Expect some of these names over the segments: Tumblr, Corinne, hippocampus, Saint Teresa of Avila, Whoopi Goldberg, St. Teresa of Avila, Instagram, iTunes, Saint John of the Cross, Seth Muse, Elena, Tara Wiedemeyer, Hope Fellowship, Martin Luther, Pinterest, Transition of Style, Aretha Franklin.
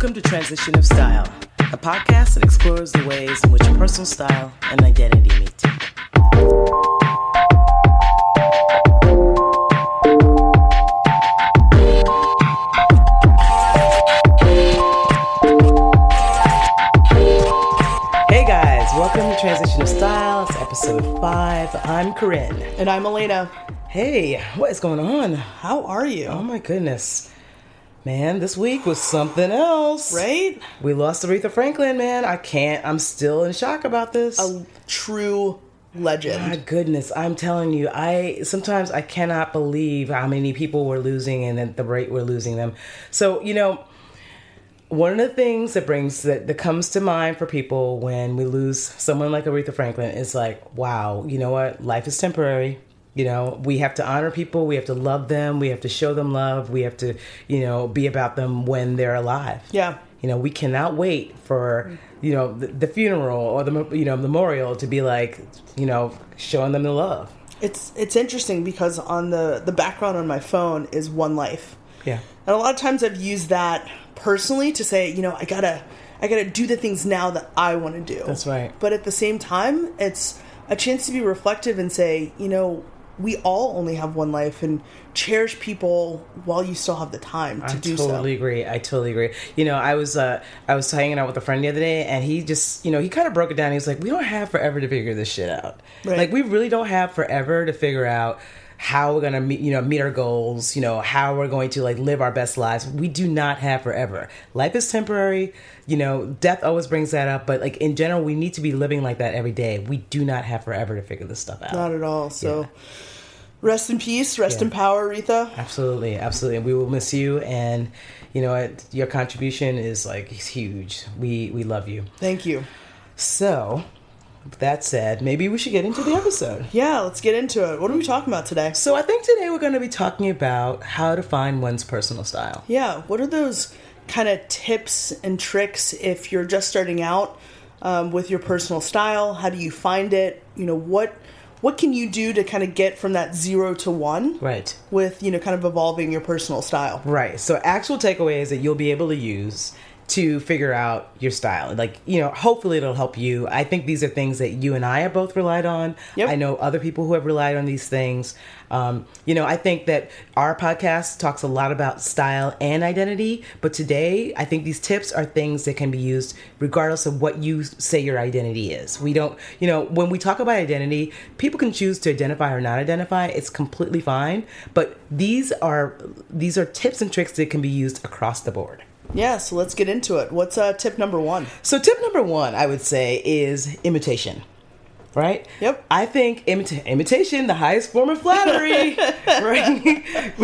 Welcome to Transition of Style, a podcast that explores the ways in which personal style and identity meet. Hey guys, welcome to Transition of Style. It's episode 5. I'm Corinne. And I'm Elena. Hey, what is going on? How are you? Oh my goodness. Man, this week was something else. Right? We lost Aretha Franklin, man. I'm still in shock about this. A true legend. My goodness, I'm telling you, I cannot believe how many people we're losing and at the rate we're losing them. So, you know, one of the things that comes to mind for people when we lose someone like Aretha Franklin is like, wow, you know what? Life is temporary. You know, we have to honor people. We have to love them. We have to show them love. We have to, you know, be about them when they're alive. Yeah. You know, we cannot wait for, you know, the funeral or the memorial to be like, you know, showing them the love. It's interesting because on the background on my phone is One Life. Yeah. And a lot of times I've used that personally to say, you know, I gotta do the things now that I want to do. That's right. But at the same time, it's a chance to be reflective and say, you know, we all only have one life, and cherish people while you still have the time to do so. I totally agree. You know, I was hanging out with a friend the other day, and he just, you know, he kind of broke it down. He was like, we don't have forever to figure this shit out. Right. Like, we really don't have forever to figure out how we're going to meet our goals, you know, how we're going to like live our best lives. We do not have forever. Life is temporary. You know, death always brings that up. But like in general, we need to be living like that every day. We do not have forever to figure this stuff out. Not at all. So Rest in peace. Rest in power, Aretha. Absolutely. Absolutely. We will miss you. And you know what? Your contribution is like huge. We love you. Thank you. So that said, maybe we should get into the episode. Yeah, let's get into it. What are we talking about today? So I think today we're going to be talking about how to find one's personal style. Yeah, what are those kind of tips and tricks if you're just starting out with your personal style? How do you find it? You know, what can you do to kind of get from that 0 to 1? Right. With, you know, kind of evolving your personal style. Right. So actual takeaways that you'll be able to use to figure out your style. Like, you know, hopefully it'll help you. I think these are things that you and I have both relied on. Yep. I know other people who have relied on these things. You know, I think that our podcast talks a lot about style and identity, but today I think these tips are things that can be used regardless of what you say your identity is. We don't, you know, when we talk about identity, people can choose to identify or not identify. It's completely fine, but these are tips and tricks that can be used across the board. Yeah, so let's get into it. What's tip number 1? So tip number 1, I would say, is imitation, right? Yep. I think imitation, the highest form of flattery, right?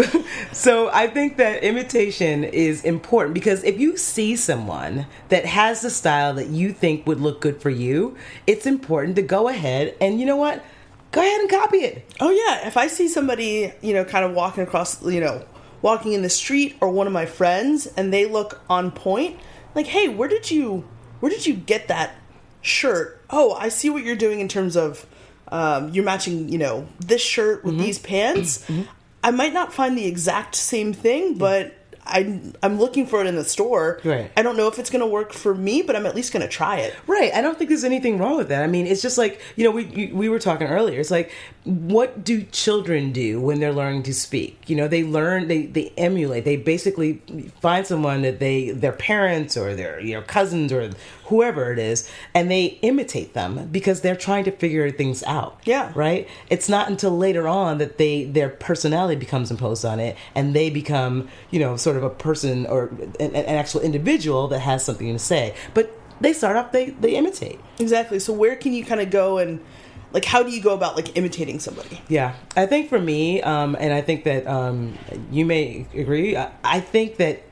So I think that imitation is important because if you see someone that has the style that you think would look good for you, it's important to go ahead and, you know what? Go ahead and copy it. Oh, yeah. If I see somebody, you know, kind of walking in the street or one of my friends and they look on point, like, hey, where did you get that shirt? Oh, I see what you're doing in terms of you're matching, you know, this shirt with these pants. Mm-hmm. I might not find the exact same thing, but I'm looking for it in the store. Right. I don't know if it's going to work for me, but I'm at least going to try it. Right. I don't think there's anything wrong with that. I mean, it's just like, you know, we were talking earlier. It's like, what do children do when they're learning to speak? You know, they learn, they emulate. They basically find someone that their parents or their, you know, cousins or whoever it is, and they imitate them because they're trying to figure things out. Yeah. Right? It's not until later on that their personality becomes imposed on it and they become, you know, sort of a person or an actual individual that has something to say. But they start off, they imitate. Exactly. So where can you kind of go and, like, how do you go about, like, imitating somebody? Yeah. I think for me, and I think that you may agree, I think that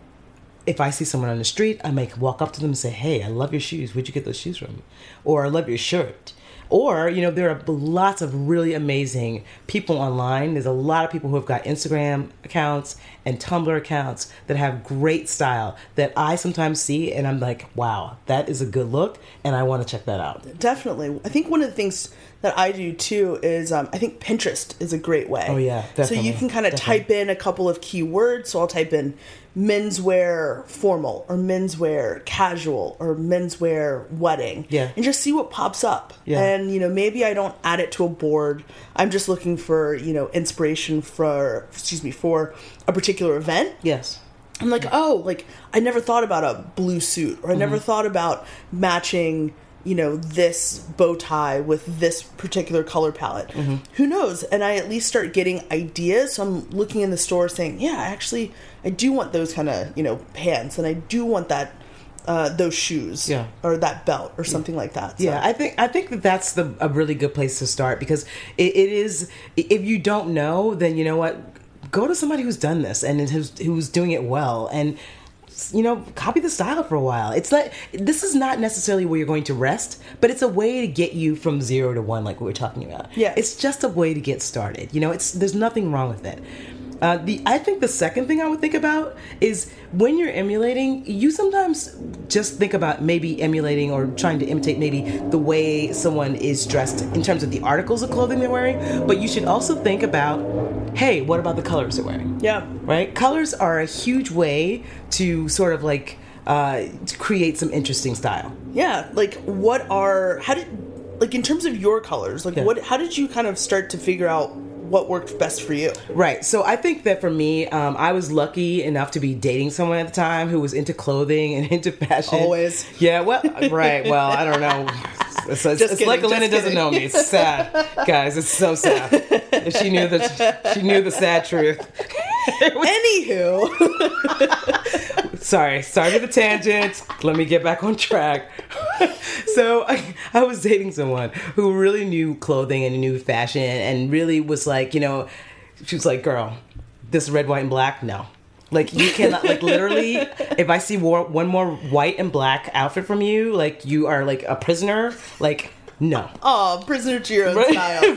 if I see someone on the street, I may walk up to them and say, hey, I love your shoes. Where'd you get those shoes from? Or I love your shirt. Or, you know, there are lots of really amazing people online. There's a lot of people who have got Instagram accounts and Tumblr accounts that have great style that I sometimes see and I'm like, wow, that is a good look and I want to check that out. Definitely. I think one of the things that I do too is I think Pinterest is a great way. Oh yeah, definitely. So you can kind of type in a couple of keywords. So I'll type in menswear formal or menswear casual or menswear wedding. Yeah. And just see what pops up. Yeah. And, you know, maybe I don't add it to a board. I'm just looking for, you know, inspiration for a particular event. Yes. I'm like, oh, like I never thought about a blue suit, or I never thought about matching, you know, this bow tie with this particular color palette. Mm-hmm. Who knows? And I at least start getting ideas. So I'm looking in the store saying, yeah, actually, I do want those kind of, you know, pants, and I do want that those shoes, yeah, or that belt, or something like that. So. Yeah, I think that that's a really good place to start, because it is, if you don't know, then you know what. Go to somebody who's done this and who's doing it well, and, you know, copy the style for a while. It's like, this is not necessarily where you're going to rest, but it's a way to get you from 0 to 1, like we were talking about. Yeah. It's just a way to get started. You know, there's nothing wrong with it. I think the second thing I would think about is, when you're emulating, you sometimes just think about maybe emulating or trying to imitate maybe the way someone is dressed in terms of the articles of clothing they're wearing, but you should also think about, hey, what about the colors they're wearing? Yeah. Right? Colors are a huge way to sort of like create some interesting style. Yeah. Like in terms of your colors, like how did you kind of start to figure out what worked best for you? Right. So I think that for me, I was lucky enough to be dating someone at the time who was into clothing and into fashion. Always. Yeah. Well, right. Well, I don't know. It's like Elena doesn't know me. It's sad, guys. It's so sad. If she knew the sad truth. Anywho. Sorry for the tangent. Let me get back on track. So I was dating someone who really knew clothing and knew fashion, and really was like, you know, she was like, girl, this red, white, and black, no. Like, you cannot, like, literally, if I see one more white and black outfit from you, like, you are, like, a prisoner, like... No. Oh, prisoner to your own style.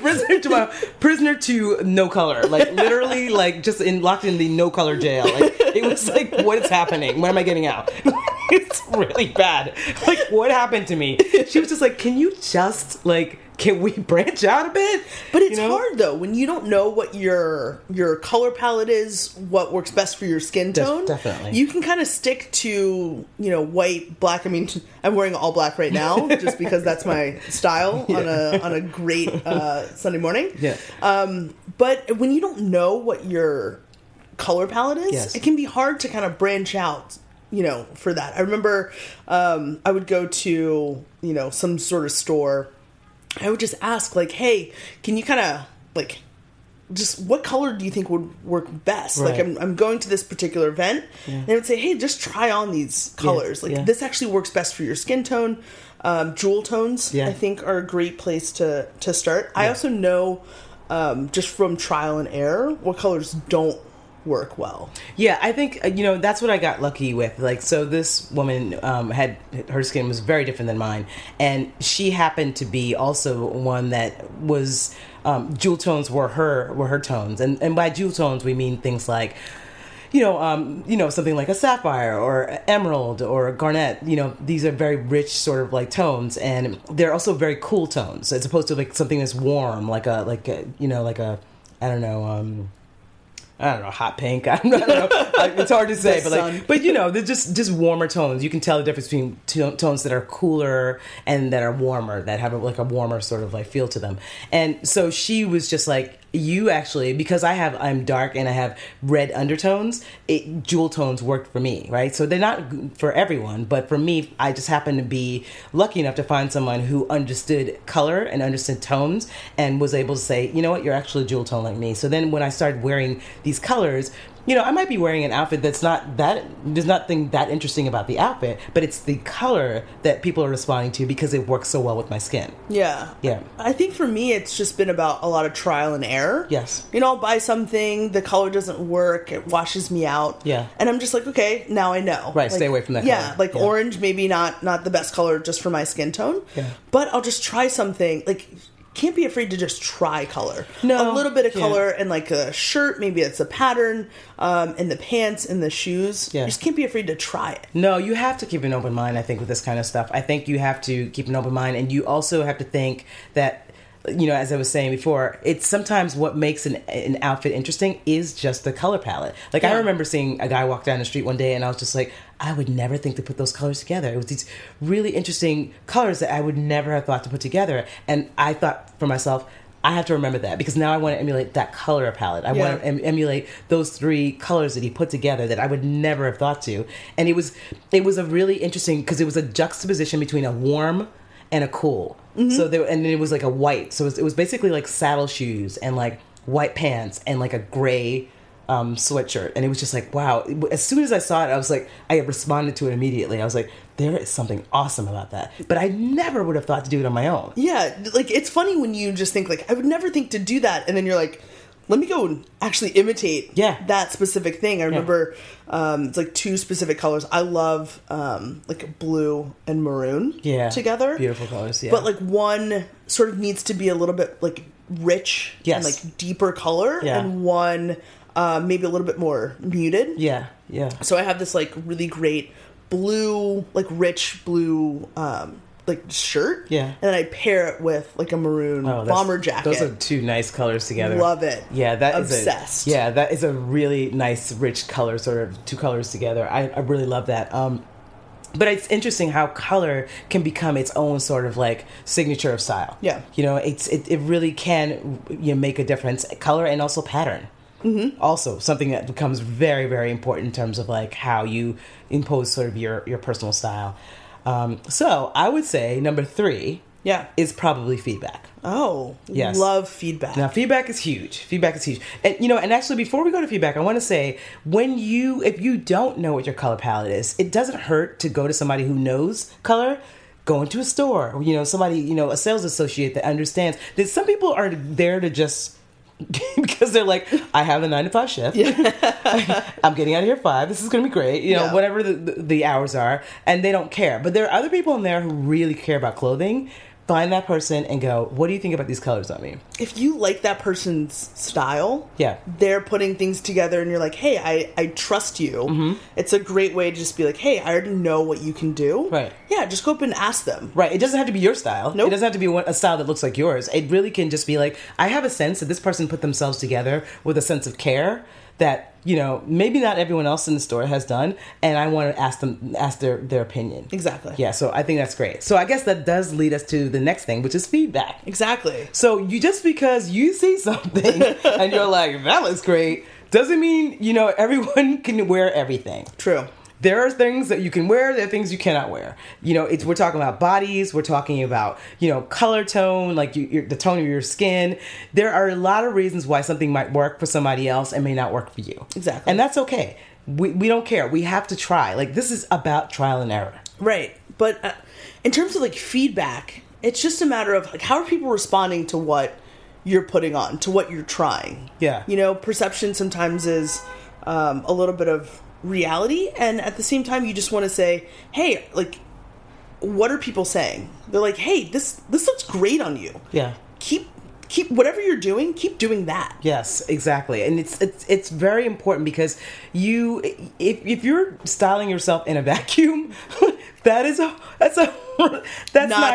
Prisoner to no color. Like, literally, like, just locked in the no color jail. Like, it was like, what is happening? When am I getting out? It's really bad. Like, what happened to me? She was just like, can you just, like... Can we branch out a bit? But it's hard, though, when you don't know what your color palette is, what works best for your skin tone. Definitely. You can kind of stick to, you know, white, black. I mean, I'm wearing all black right now just because that's my style on a great Sunday morning. Yeah. But when you don't know what your color palette is, yes, it can be hard to kind of branch out, you know, for that. I remember I would go to, you know, some sort of store. I would just ask, like, hey, can you kind of, like, just what color do you think would work best? Right. Like, I'm going to this particular event, and I would say, hey, just try on these colors. Yeah. Like, this actually works best for your skin tone. Jewel tones, I think, are a great place to start. Yeah. I also know, just from trial and error, what colors don't work well. Yeah, I think, you know, that's what I got lucky with. Like, so this woman her skin was very different than mine, and she happened to be also one that was jewel tones were her tones, and by jewel tones we mean things like, you know, something like a sapphire or an emerald or a garnet. You know, these are very rich sort of like tones, and they're also very cool tones, as opposed to like something that's warm, like a you know, like a, I don't know. I don't know, hot pink. I don't know. Like, it's hard to say, but you know, they're just warmer tones. You can tell the difference between tones that are cooler and that are warmer, that have like a warmer sort of like feel to them. And so she was just like, you actually, because I'm dark and I have red undertones. Jewel tones worked for me, right? So they're not for everyone, but for me, I just happened to be lucky enough to find someone who understood color and understood tones, and was able to say, you know what, you're actually a jewel tone like me. So then when I started wearing these colors, you know, I might be wearing an outfit that's not that, there's nothing that interesting about the outfit, but it's the color that people are responding to because it works so well with my skin. Yeah. Yeah. I think for me, it's just been about a lot of trial and error. Yes. You know, I'll buy something, the color doesn't work, it washes me out. Yeah. And I'm just like, okay, now I know. Right, like, stay away from that color. Yeah, like orange, maybe not the best color just for my skin tone, but I'll just try something, like... Can't be afraid to just try color. No. A little bit of color and like a shirt, maybe it's a pattern, and the pants and the shoes. Yeah. You just can't be afraid to try it. No, you have to keep an open mind, I think, with this kind of stuff. I think you have to keep an open mind, and you also have to think that you know, as I was saying before, it's sometimes what makes an outfit interesting is just the color palette. Like, yeah. I remember seeing a guy walk down the street one day and I was just like, I would never think to put those colors together. It was these really interesting colors that I would never have thought to put together. And I thought for myself, I have to remember that because now I want to emulate that color palette. I want to emulate those three colors that he put together that I would never have thought to. And it was a really interesting, because it was a juxtaposition between a warm and a cool. Mm-hmm. So there, and it was like a white. So it was basically like saddle shoes and like white pants and like a gray sweatshirt. And it was just like, wow. As soon as I saw it, I was like, I responded to it immediately. I was like, there is something awesome about that. But I never would have thought to do it on my own. Yeah. Like, it's funny when you just think, like, I would never think to do that. And then you're like, let me go and actually imitate that specific thing. I remember it's like two specific colors. I love like blue and maroon together. Beautiful colors, yeah. But like one sort of needs to be a little bit like rich and like deeper color. Yeah. And one maybe a little bit more muted. Yeah, yeah. So I have this like really great blue, like rich blue like shirt, and then I pair it with like a maroon bomber jacket. Those are two nice colors together. Love it. Yeah, that obsessed. That is a really nice, rich color, sort of two colors together. I really love that. But it's interesting how color can become its own sort of like signature of style. Yeah, you know, it really can, you know, make a difference. Color and also pattern. Mm-hmm. Also, something that becomes very, very important in terms of like how you impose sort of your personal style. So I would say number 3 is probably feedback. Oh, yes. Love feedback. Now, feedback is huge. Feedback is huge. And, you know, and actually, before we go to feedback, I want to say, if you don't know what your color palette is, it doesn't hurt to go to somebody who knows color. Go into a store, you know, somebody, you know, a sales associate that understands that some people are there to just... because they're like, I have a 9-to-5 shift. Yeah. I'm getting out of here at 5. This is going to be great. You know, whatever the hours are. And they don't care. But there are other people in there who really care about clothing. Find that person and go, what do you think about these colors on me? If you like that person's style, they're putting things together and you're like, hey, I trust you. Mm-hmm. It's a great way to just be like, hey, I already know what you can do. Right. Yeah, just go up and ask them. Right. It doesn't have to be your style. Nope. It doesn't have to be a style that looks like yours. It really can just be like, I have a sense that this person put themselves together with a sense of care that, you know, maybe not everyone else in the store has done, and I want to ask their opinion. Exactly. Yeah, so I think that's great. So I guess that does lead us to the next thing, which is feedback. Exactly. So you just because you see something and you're like, that looks great, doesn't mean, you know, everyone can wear everything. True. There are things that you can wear, there are things you cannot wear. You know, we're talking about bodies, we're talking about, you know, color tone, like the tone of your skin. There are a lot of reasons why something might work for somebody else and may not work for you. Exactly. And that's okay. We don't care. We have to try. Like, this is about trial and error. Right. But in terms of, like, feedback, it's just a matter of, like, how are people responding to what you're putting on, to what you're trying? Yeah. You know, perception sometimes is a little bit of reality, and at the same time you just want to say, hey, like, what are people saying? They're like, hey, this looks great on you. Yeah. Keep whatever you're doing, keep doing that. Yes, exactly. And it's very important, because you if you're styling yourself in a vacuum, that's not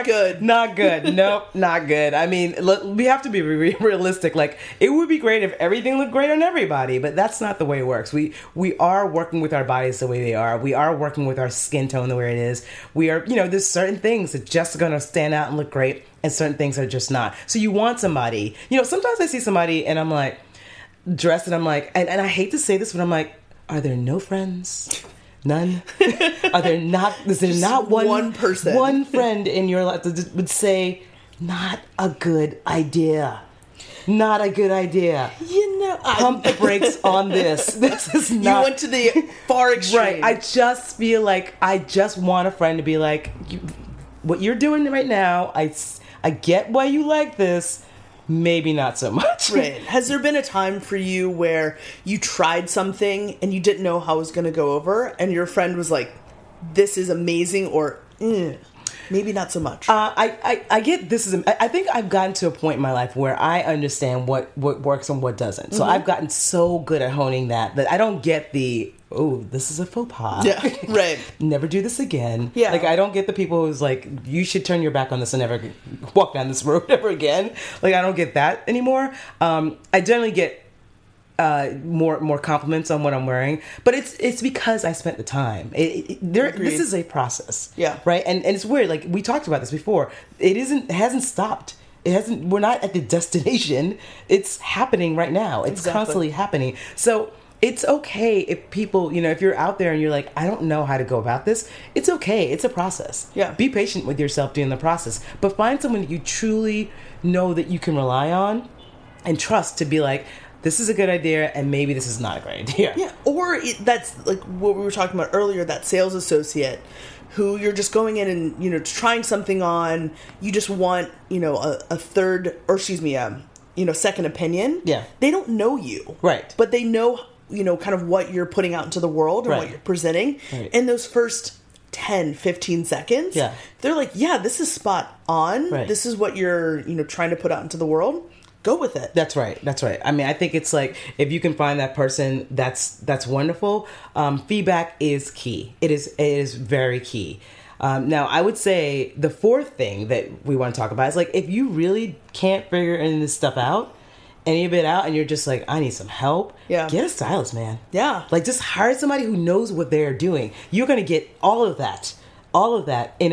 good. Not good. Nope, not good. I mean, look, we have to be realistic. Like, it would be great if everything looked great on everybody, but that's not the way it works. We are working with our bodies the way they are. We are working with our skin tone the way it is. We are, you know, there's certain things that just going to stand out and look great, and certain things are just not. So you want somebody, you know, sometimes I see somebody and I'm like, dressed, and I'm like, and I hate to say this, but I'm like, are there no friends? None? Are there not? Is there not one person, one friend in your life that would say, "Not a good idea. Not a good idea." You know, pump the brakes on this. This is not. You went to the far extreme. Right. I just feel like I just want a friend to be like, "What you're doing right now, I get why you like this. Maybe not so much." Right. Has there been a time for you where you tried something and you didn't know how it was going to go over, and your friend was like, this is amazing, or Maybe not so much. I get this is... I think I've gotten to a point in my life where I understand what works and what doesn't. So I've gotten so good at honing that I don't get the... oh, this is a faux pas. Yeah, right. Never do this again. Yeah. Like, I don't get the people who's like, you should turn your back on this and never walk down this road ever again. Like, I don't get that anymore. I generally get more compliments on what I'm wearing. But it's because I spent the time. This is a process. Yeah. Right? And it's weird. Like, we talked about this before. It hasn't stopped. We're not at the destination. It's happening right now. It's constantly happening. So... it's okay if people, you know, if you're out there and you're like, I don't know how to go about this. It's okay. It's a process. Yeah. Be patient with yourself during the process. But find someone that you truly know that you can rely on and trust to be like, this is a good idea and maybe this is not a great idea. Yeah. Or that's like what we were talking about earlier, that sales associate who you're just going in and, you know, trying something on. You just want, you know, second opinion. Yeah. They don't know you. Right. But they know... you know, kind of what you're putting out into the world and what you're presenting. Right. And those first 10, 15 seconds, they're like, yeah, this is spot on. Right. This is what you're, you know, trying to put out into the world. Go with it. That's right. I mean, I think it's like, if you can find that person, that's wonderful. Feedback is key. It is very key. Now, I would say the fourth thing that we want to talk about is like, if you really can't figure any of this stuff out, and you're just like, I need some help. Yeah. Get a stylist, man. Yeah. Like, just hire somebody who knows what they're doing. You're going to get all of that in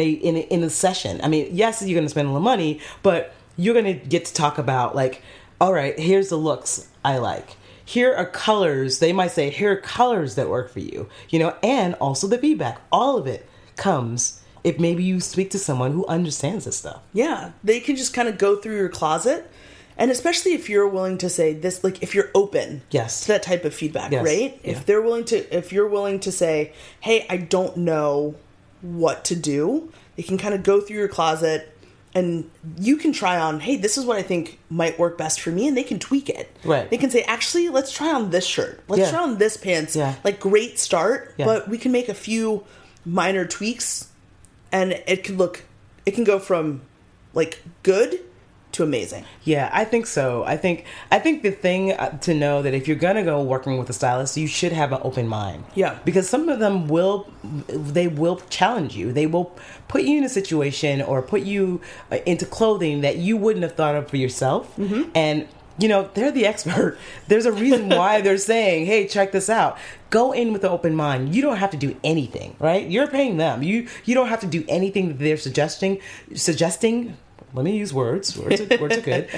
a session. I mean, yes, you're going to spend a little money, but you're going to get to talk about like, all right, here's the looks I like. Here are colors. They might say, here are colors that work for you, you know, and also the feedback. All of it comes if maybe you speak to someone who understands this stuff. Yeah. They can just kind of go through your closet. And especially if you're willing to say this, like if you're open to that type of feedback, right? Yeah. If you're willing to say, hey, I don't know what to do, you can kind of go through your closet and you can try on, hey, this is what I think might work best for me. And they can tweak it. Right. They can say, actually, let's try on this shirt. Let's try on this pants. Yeah. Like, great start, but we can make a few minor tweaks and it can go from like good to amazing. Yeah, I think so. I think the thing to know that if you're going to go working with a stylist, you should have an open mind. Yeah. Because some of them will challenge you. They will put you in a situation or put you into clothing that you wouldn't have thought of for yourself. Mm-hmm. And, you know, they're the expert. There's a reason why they're saying, hey, check this out. Go in with an open mind. You don't have to do anything, right? You're paying them. You don't have to do anything that they're suggesting. Let me use words. Words are good.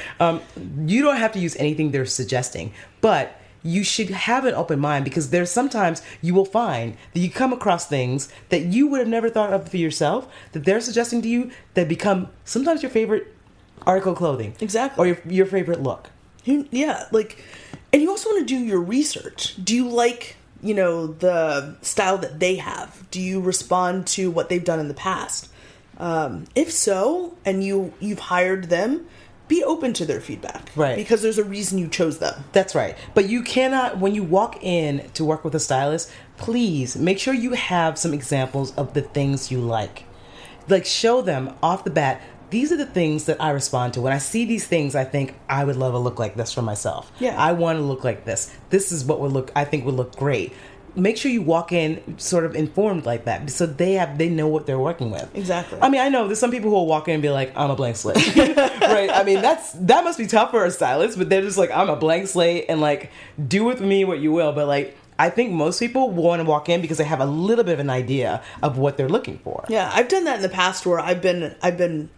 You don't have to use anything they're suggesting, but you should have an open mind because there's sometimes you will find that you come across things that you would have never thought of for yourself that they're suggesting to you that become sometimes your favorite article of clothing. Exactly. Or your favorite look. Yeah. Like, and you also want to do your research. Do you like, you know, the style that they have? Do you respond to what they've done in the past? If so, and you've hired them, be open to their feedback. Right. Because there's a reason you chose them. That's right. But you cannot, when you walk in to work with a stylist, please make sure you have some examples of the things you like. Like, show them off the bat, these are the things that I respond to. When I see these things, I think I would love a look like this for myself. Yeah. I want to look like this. This is what I think would look great. Make sure you walk in sort of informed like that so they know what they're working with. Exactly. I mean, I know there's some people who will walk in and be like, I'm a blank slate. Right? I mean, that must be tough for a stylist, but they're just like, I'm a blank slate and like, do with me what you will. But like, I think most people want to walk in because they have a little bit of an idea of what they're looking for. Yeah, I've done that in the past where I've been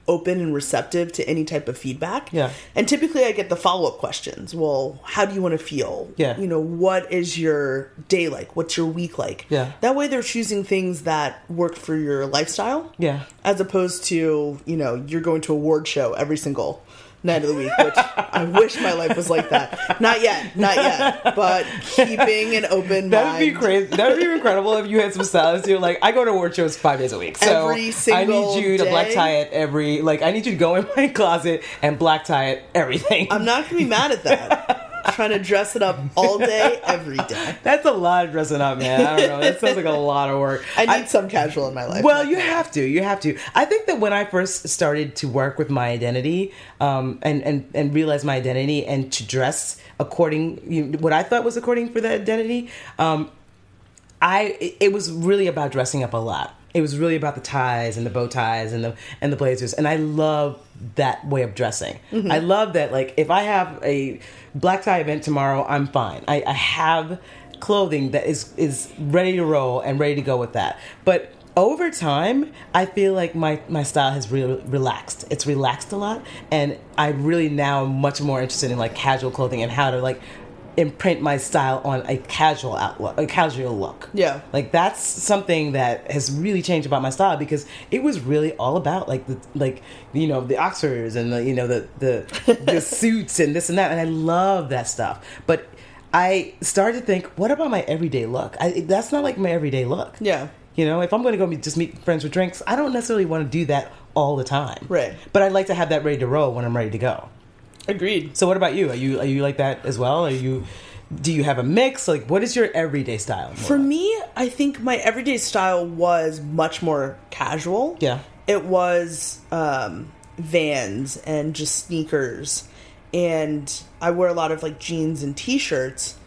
open and receptive to any type of feedback. Yeah. And typically I get the follow-up questions. Well, how do you want to feel? Yeah. You know, what is your day like? What's your week like? Yeah. That way they're choosing things that work for your lifestyle. Yeah. As opposed to, you know, you're going to a award show every single night of the week, which I wish my life was like that. Not yet. But keeping an open mind. That would be crazy. That would be incredible if you had some stylists. You're like, I go to award shows 5 days a week. So every single I need you to black tie it every... Like, I need you to go in my closet and black tie it everything. I'm not going to be mad at that. trying to dress it up all day, every day. That's a lot of dressing up, man. I don't know. That sounds like a lot of work. I need some casual in my life. Well, you have to. You have to. I think that when I first started to work with my identity and realize my identity and to dress according, what I thought was according for that identity, it was really about dressing up a lot. It was really about the ties and the bow ties and the blazers. And I love that way of dressing. Mm-hmm. I love that, like, if I have a black tie event tomorrow, I'm fine. I have clothing that is ready to roll and ready to go with that. But over time, I feel like my style has really relaxed. It's relaxed a lot. And I really now am much more interested in, like, casual clothing and how to, like, imprint my style on a casual outlook, a casual look. Yeah. Like, that's something that has really changed about my style, because it was really all about the Oxfords and the suits and this and that, and I love that stuff. But I started to think, what about my everyday look? That's not like my everyday look. Yeah. You know, if I'm going to go just meet friends for drinks, I don't necessarily want to do that all the time. Right. But I'd like to have that ready to roll when I'm ready to go. Agreed. So what about you? Are you like that as well? Do you have a mix? Like, what is your everyday style? For me, I think my everyday style was much more casual. Yeah. It was Vans and just sneakers. And I wore a lot of, like, jeans and t-shirts.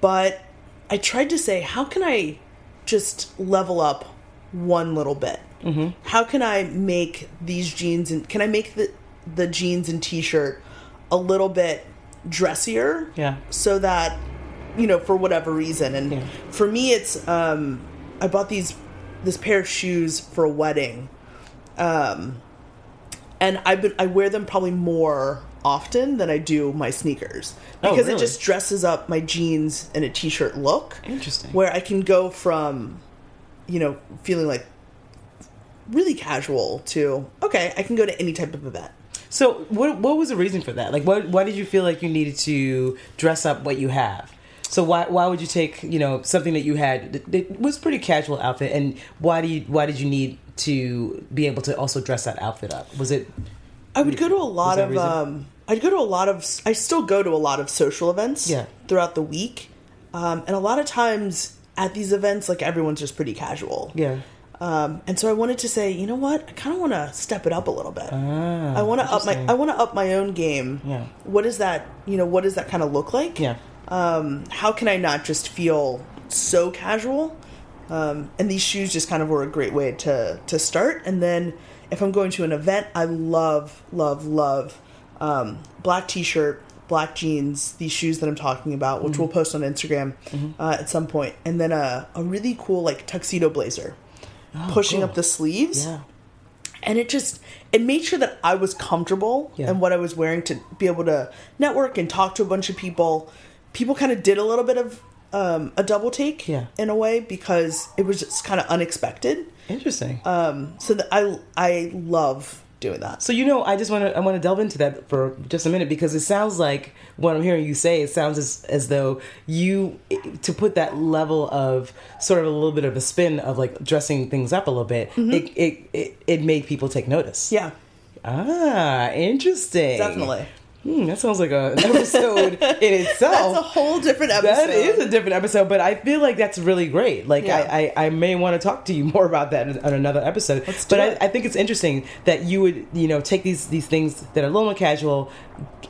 But I tried to say, how can I just level up one little bit? Mm-hmm. How can I make these jeans and... Can I make the jeans and t-shirt... a little bit dressier, yeah. So that, for whatever reason. And for me, it's I bought this pair of shoes for a wedding, and I wear them probably more often than I do my sneakers, because it just dresses up my jeans and a t-shirt look. Interesting. Where I can go from, feeling like really casual to okay, I can go to any type of event. So what was the reason for that? Like, why did you feel like you needed to dress up what you have? So why would you take, something that you had that was pretty casual outfit, and why did you need to be able to also dress that outfit up? Was it? I still go to a lot of social events throughout the week, and a lot of times at these events, like, everyone's just pretty casual. Yeah. And so I wanted to say, you know what? I kind of want to step it up a little bit. Ah, I want to up my own game. Yeah. What does that kind of look like? Yeah. How can I not just feel so casual? And these shoes just kind of were a great way to start. And then if I'm going to an event, I love black t-shirt, black jeans, these shoes that I'm talking about, which mm-hmm. we'll post on Instagram mm-hmm. At some point. And then a really cool, like, tuxedo blazer. Oh, pushing cool. up the sleeves, yeah. And it made sure that I was comfortable in what I was wearing to be able to network and talk to a bunch of people. People kind of did a little bit of a double take in a way, because it was just kind of unexpected. Interesting. So that I love doing that. So I want to delve into that for just a minute, because it sounds like what I'm hearing you say, it sounds as though you to put that level of sort of a little bit of a spin of, like, dressing things up a little bit, mm-hmm. it made people take notice. Yeah. Ah, interesting. Definitely. That sounds like an episode in itself. That's a whole different episode. That is a different episode, but I feel like that's really great. Like, yeah. I may want to talk to you more about that on another episode. But I think it's interesting that you would, take these things that are a little more casual,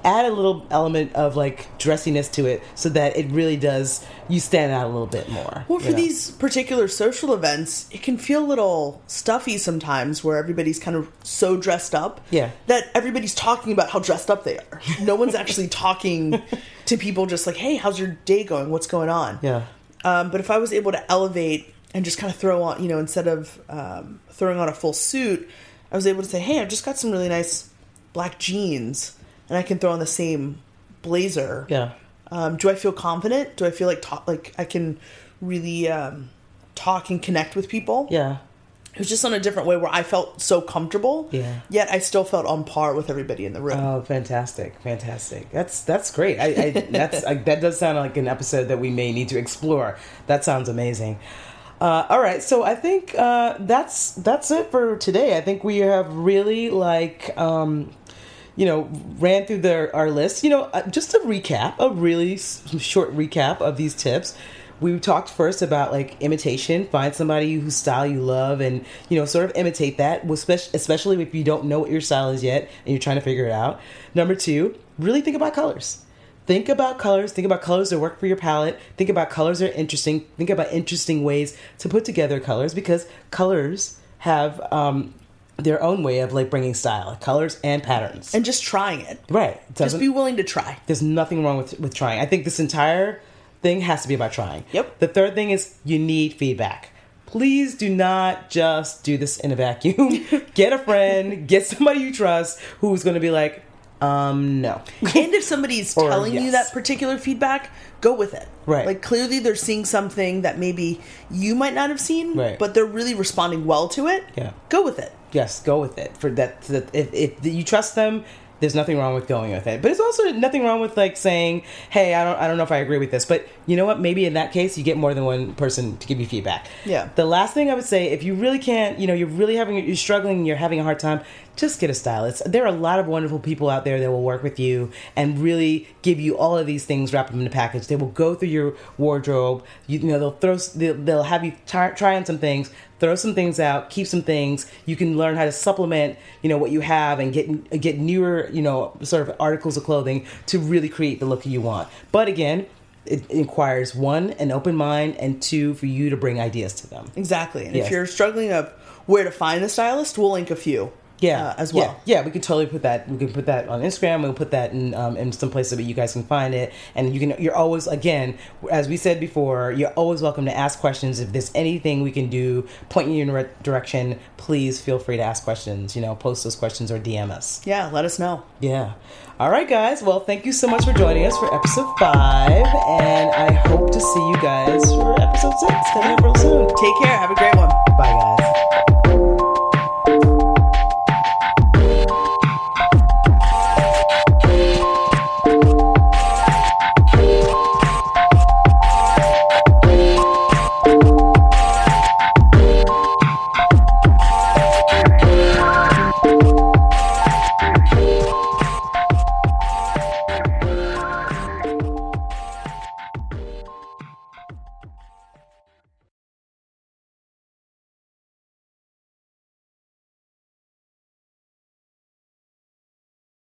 add a little element of, like, dressiness to it, so that it really does, you stand out a little bit more. Well, for these particular social events, it can feel a little stuffy sometimes, where everybody's kind of so dressed up that everybody's talking about how dressed up they are. No one's actually talking to people just like, hey, how's your day going? What's going on? Yeah. But if I was able to elevate and just kind of throw on, instead of throwing on a full suit, I was able to say, hey, I've just got some really nice black jeans, and I can throw on the same blazer. Yeah. Do I feel confident? Do I feel like I can really talk and connect with people? Yeah. It was just on a different way where I felt so comfortable, yet I still felt on par with everybody in the room. Oh, fantastic, fantastic. That's great. That does sound like an episode that we may need to explore. That sounds amazing. All right, so I think that's it for today. I think we have really, like... ran through our list. Just a recap, a really short recap of these tips. We talked first about imitation. Find somebody whose style you love and, sort of imitate that, especially if you don't know what your style is yet and you're trying to figure it out. Number two, really think about colors. Think about colors that work for your palette. Think about colors that are interesting. Think about interesting ways to put together colors, because colors have their own way of bringing style, colors and patterns. And just trying it. Right. Just be willing to try. There's nothing wrong with trying. I think this entire thing has to be about trying. Yep. The third thing is you need feedback. Please do not just do this in a vacuum. Get a friend, get somebody you trust who's going to be like, no. And if somebody's telling you that particular feedback, go with it. Right. Clearly they're seeing something that maybe you might not have seen, right, but they're really responding well to it. Yeah. Go with it. Yes, go with it. For that, if you trust them, there's nothing wrong with going with it. But it's also nothing wrong with saying, "Hey, I don't know if I agree with this." But you know what? Maybe in that case, you get more than one person to give you feedback. Yeah. The last thing I would say, if you really can't, you're struggling, you're having a hard time, just get a stylist. There are a lot of wonderful people out there that will work with you and really give you all of these things, wrap them in a package. They will go through your wardrobe. They'll have you try on some things. Throw some things out, keep some things. You can learn how to supplement, what you have and get newer, sort of articles of clothing to really create the look you want. But again, it requires one, an open mind, and two, for you to bring ideas to them. Exactly. And if you're struggling of where to find a stylist, we'll link a few. Yeah, as well. Yeah, we could totally put that. We can put that on Instagram. We'll put that in some place so that you guys can find it. And you're always, again, as we said before, you're always welcome to ask questions. If there's anything we can do, point you in your direction, please feel free to ask questions. Post those questions or DM us. Yeah, let us know. Yeah. All right, guys. Well, thank you so much for joining us for episode 5, and I hope to see you guys for episode 6 coming up real soon. Take care. Have a great one. Bye, guys.